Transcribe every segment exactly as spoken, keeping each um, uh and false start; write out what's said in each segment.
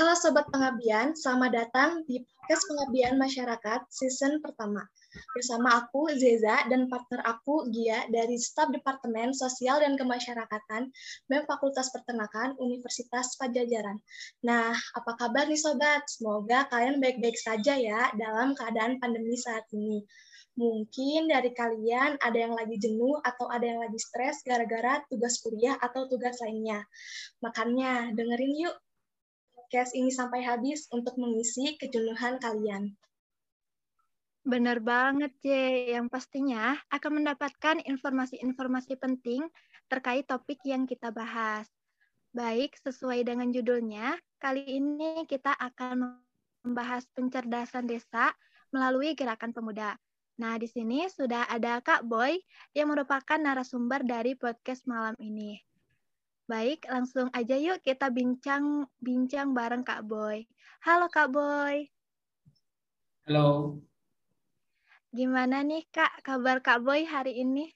Halo Sobat Pengabdian, selamat datang di podcast Pengabdian Masyarakat season pertama. Bersama aku, Zeza, dan partner aku, Gia, dari staf Departemen Sosial dan Kemasyarakatan B E M Fakultas Peternakan Universitas Padjadjaran. Nah, apa kabar nih Sobat? Semoga kalian baik-baik saja ya dalam keadaan pandemi saat ini. Mungkin dari kalian ada yang lagi jenuh atau ada yang lagi stres gara-gara tugas kuliah atau tugas lainnya. Makanya dengerin yuk podcast ini sampai habis untuk mengisi kejenuhan kalian. Benar banget, C. Yang pastinya akan mendapatkan informasi-informasi penting terkait topik yang kita bahas. Baik, sesuai dengan judulnya, kali ini kita akan membahas pencerdasan desa melalui gerakan pemuda. Nah, di sini sudah ada Kak Boy yang merupakan narasumber dari podcast malam ini. Baik, langsung aja yuk kita bincang-bincang bareng Kak Boy. Halo Kak Boy. Halo. Gimana nih Kak, kabar Kak Boy hari ini?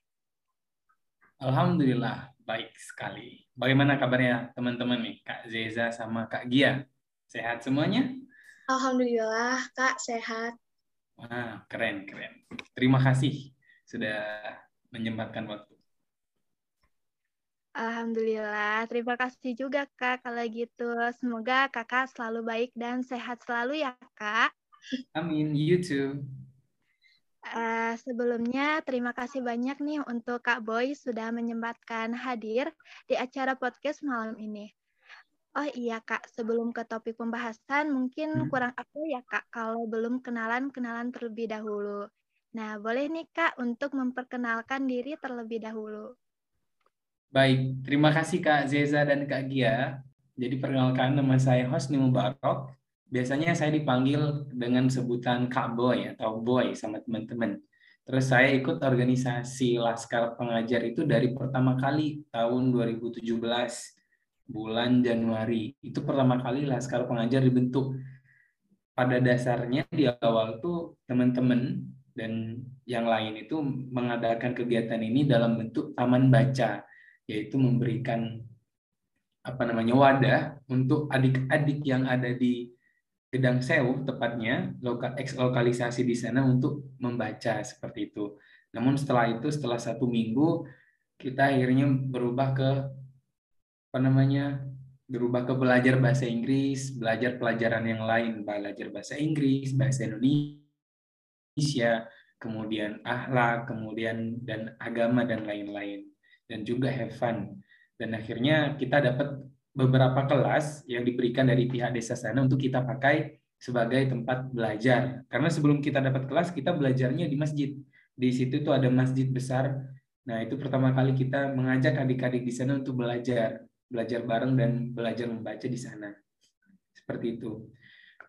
Alhamdulillah, baik sekali. Bagaimana kabarnya teman-teman nih, Kak Zeza sama Kak Gia? Sehat semuanya? Alhamdulillah, Kak, sehat. Wah, keren, keren. Terima kasih sudah menyempatkan waktu. Alhamdulillah, terima kasih juga Kak kalau gitu. Semoga Kakak selalu baik dan sehat selalu ya Kak. Amin, you too. Uh, sebelumnya terima kasih banyak nih untuk Kak Boy sudah menyempatkan hadir di acara podcast malam ini. Oh iya Kak, sebelum ke topik pembahasan mungkin hmm. kurang apa ya Kak kalau belum kenalan-kenalan terlebih dahulu. Nah, boleh nih Kak untuk memperkenalkan diri terlebih dahulu. Baik, terima kasih Kak Zeza dan Kak Gia. Jadi perkenalkan, nama saya Hosni Mubarak. Biasanya saya dipanggil dengan sebutan Kak Boy atau Boy sama teman-teman. Terus saya ikut organisasi Laskar Pengajar itu dari pertama kali tahun dua ribu tujuh belas. Bulan Januari itu pertama kali Laskar Pengajar dibentuk. Pada dasarnya di awal tuh teman-teman dan yang lain itu mengadakan kegiatan ini dalam bentuk taman baca, yaitu memberikan apa namanya wadah untuk adik-adik yang ada di Gedang Sewuh tepatnya, eks-lokalisasi di sana untuk membaca seperti itu. Namun setelah itu, setelah satu minggu kita akhirnya berubah ke apa namanya berubah ke belajar bahasa Inggris, belajar pelajaran yang lain, belajar bahasa Inggris, bahasa Indonesia, kemudian akhlak, kemudian dan agama dan lain-lain, dan juga have fun. Dan akhirnya kita dapat beberapa kelas yang diberikan dari pihak desa sana untuk kita pakai sebagai tempat belajar. Karena sebelum kita dapat kelas, kita belajarnya di masjid. Di situ tuh ada masjid besar. Nah, itu pertama kali kita mengajak adik-adik di sana untuk belajar. belajar bareng dan belajar membaca di sana. Seperti itu.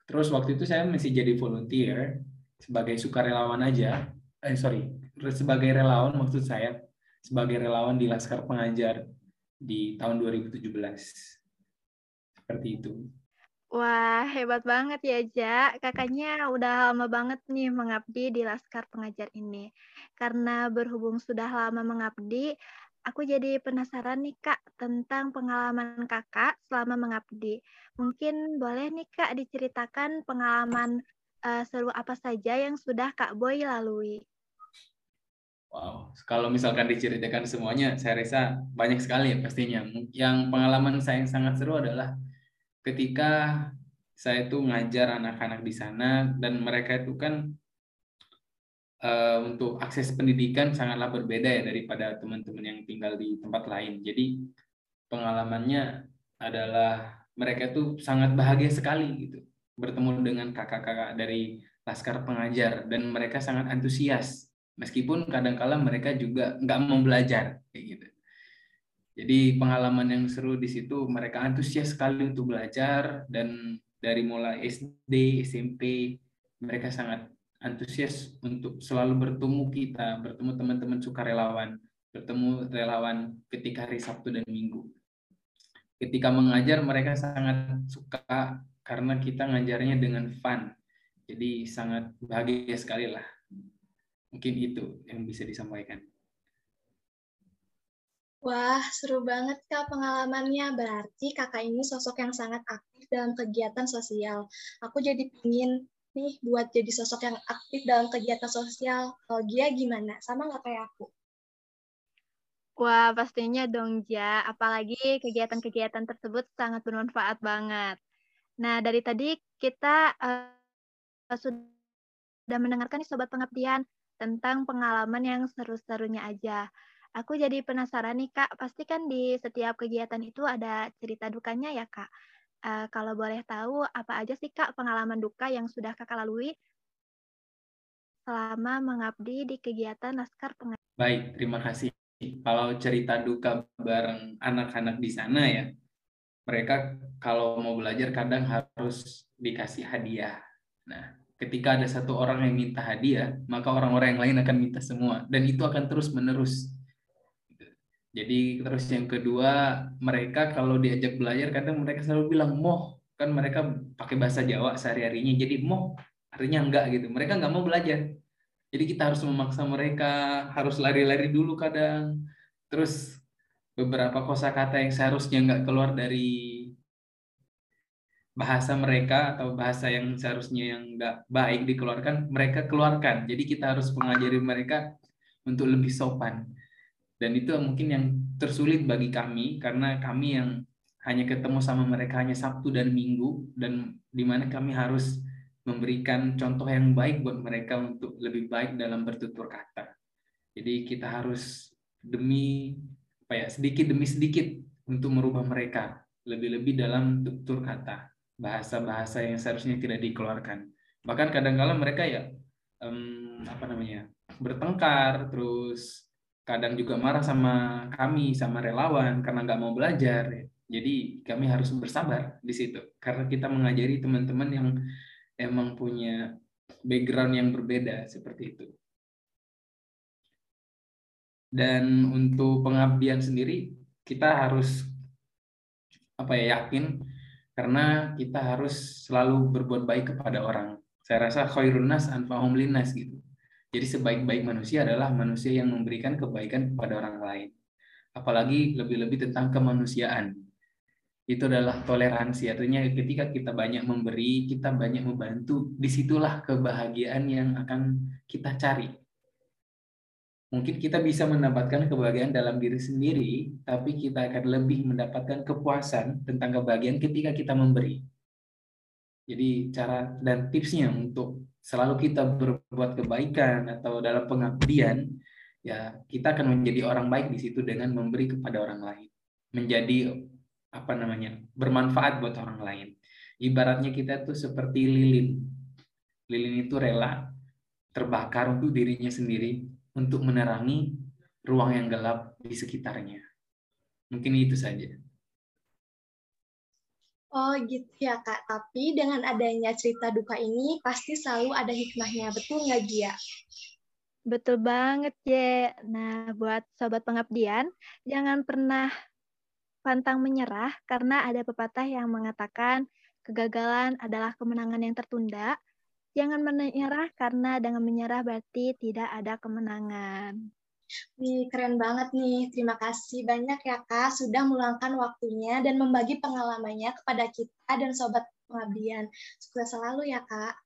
Terus waktu itu saya masih jadi volunteer sebagai sukarelawan aja. Eh sorry, sebagai relawan maksud saya, sebagai relawan di Laskar Pengajar di tahun dua ribu tujuh belas. Seperti itu. Wah, hebat banget ya, Ja. Kakaknya udah lama banget nih mengabdi di Laskar Pengajar ini. Karena berhubung sudah lama mengabdi, aku jadi penasaran nih Kak tentang pengalaman Kakak selama mengabdi. Mungkin boleh nih Kak diceritakan pengalaman uh, seru apa saja yang sudah Kak Boy lalui. Wow, kalau misalkan diceritakan semuanya, saya rasa banyak sekali ya pastinya. Yang pengalaman saya yang sangat seru adalah ketika saya tuh ngajar anak-anak di sana dan mereka itu kan untuk akses pendidikan sangatlah berbeda ya daripada teman-teman yang tinggal di tempat lain. Jadi pengalamannya adalah mereka tuh sangat bahagia sekali gitu bertemu dengan kakak-kakak dari Laskar Pengajar dan mereka sangat antusias meskipun kadang-kala mereka juga nggak mau belajar kayak gitu. Jadi pengalaman yang seru di situ mereka antusias sekali untuk belajar dan dari mulai S D, S M P mereka sangat antusias untuk selalu bertemu kita, bertemu teman-teman sukarelawan, bertemu relawan ketika hari Sabtu dan Minggu. Ketika mengajar mereka sangat suka karena kita ngajarnya dengan fun. Jadi sangat bahagia sekali lah. Mungkin itu yang bisa disampaikan. Wah, seru banget Kak pengalamannya. Berarti Kakak ini sosok yang sangat aktif dalam kegiatan sosial. Aku jadi pengen nih buat jadi sosok yang aktif dalam kegiatan sosial. Kalau dia gimana? Sama nggak kayak aku? Wah, pastinya dong, Ja. Apalagi kegiatan-kegiatan tersebut sangat bermanfaat banget. Nah, dari tadi kita uh, sudah mendengarkan nih, Sobat Pengabdian, tentang pengalaman yang seru-serunya aja. Aku jadi penasaran nih, Kak. Pasti kan di setiap kegiatan itu ada cerita dukanya ya, Kak. Uh, kalau boleh tahu, apa aja sih Kak pengalaman duka yang sudah Kakak lalui selama mengabdi di kegiatan Laskar Pengajar? Baik, terima kasih. Kalau cerita duka bareng anak-anak di sana ya, mereka kalau mau belajar kadang harus dikasih hadiah. Nah, ketika ada satu orang yang minta hadiah, maka orang-orang yang lain akan minta semua. Dan itu akan terus-menerus. Jadi terus yang kedua, mereka kalau diajak belajar kadang mereka selalu bilang moh, kan mereka pakai bahasa Jawa sehari-harinya, jadi moh artinya enggak gitu. Mereka enggak mau belajar. Jadi kita harus memaksa mereka, harus lari-lari dulu kadang. Terus beberapa kosakata yang seharusnya enggak keluar dari bahasa mereka atau bahasa yang seharusnya yang enggak baik dikeluarkan, mereka keluarkan. Jadi kita harus mengajari mereka untuk lebih sopan. Dan itu mungkin yang tersulit bagi kami, karena kami yang hanya ketemu sama mereka hanya Sabtu dan Minggu, dan di mana kami harus memberikan contoh yang baik buat mereka untuk lebih baik dalam bertutur kata. Jadi kita harus demi apa ya, sedikit demi sedikit untuk merubah mereka, lebih-lebih dalam tutur kata, bahasa-bahasa yang seharusnya tidak dikeluarkan. Bahkan kadang-kadang mereka ya um, apa namanya bertengkar, terus kadang juga marah sama kami, sama relawan, karena nggak mau belajar. Jadi kami harus bersabar di situ. Karena kita mengajari teman-teman yang emang punya background yang berbeda, seperti itu. Dan untuk pengabdian sendiri, kita harus apa ya, yakin, karena kita harus selalu berbuat baik kepada orang. Saya rasa khairun nas anfa'uhum linnas gitu. Jadi sebaik-baik manusia adalah manusia yang memberikan kebaikan kepada orang lain. Apalagi lebih-lebih tentang kemanusiaan. Itu adalah toleransi. Artinya ketika kita banyak memberi, kita banyak membantu, disitulah kebahagiaan yang akan kita cari. Mungkin kita bisa mendapatkan kebahagiaan dalam diri sendiri, tapi kita akan lebih mendapatkan kepuasan tentang kebahagiaan ketika kita memberi. Jadi cara dan tipsnya untuk selalu kita berbuat kebaikan atau dalam pengabdian, ya kita akan menjadi orang baik di situ dengan memberi kepada orang lain, menjadi apa namanya bermanfaat buat orang lain. Ibaratnya kita tuh seperti lilin, lilin itu rela terbakar untuk dirinya sendiri untuk menerangi ruang yang gelap di sekitarnya. Mungkin itu saja. Oh gitu ya Kak, tapi dengan adanya cerita duka ini pasti selalu ada hikmahnya, betul nggak Gia? Betul banget ya. Nah buat Sobat Pengabdian, jangan pernah pantang menyerah karena ada pepatah yang mengatakan kegagalan adalah kemenangan yang tertunda. Jangan menyerah karena dengan menyerah berarti tidak ada kemenangan. Nih, keren banget nih. Terima kasih banyak ya Kak sudah meluangkan waktunya dan membagi pengalamannya kepada kita dan Sobat Pengabdian. Sukses selalu ya Kak.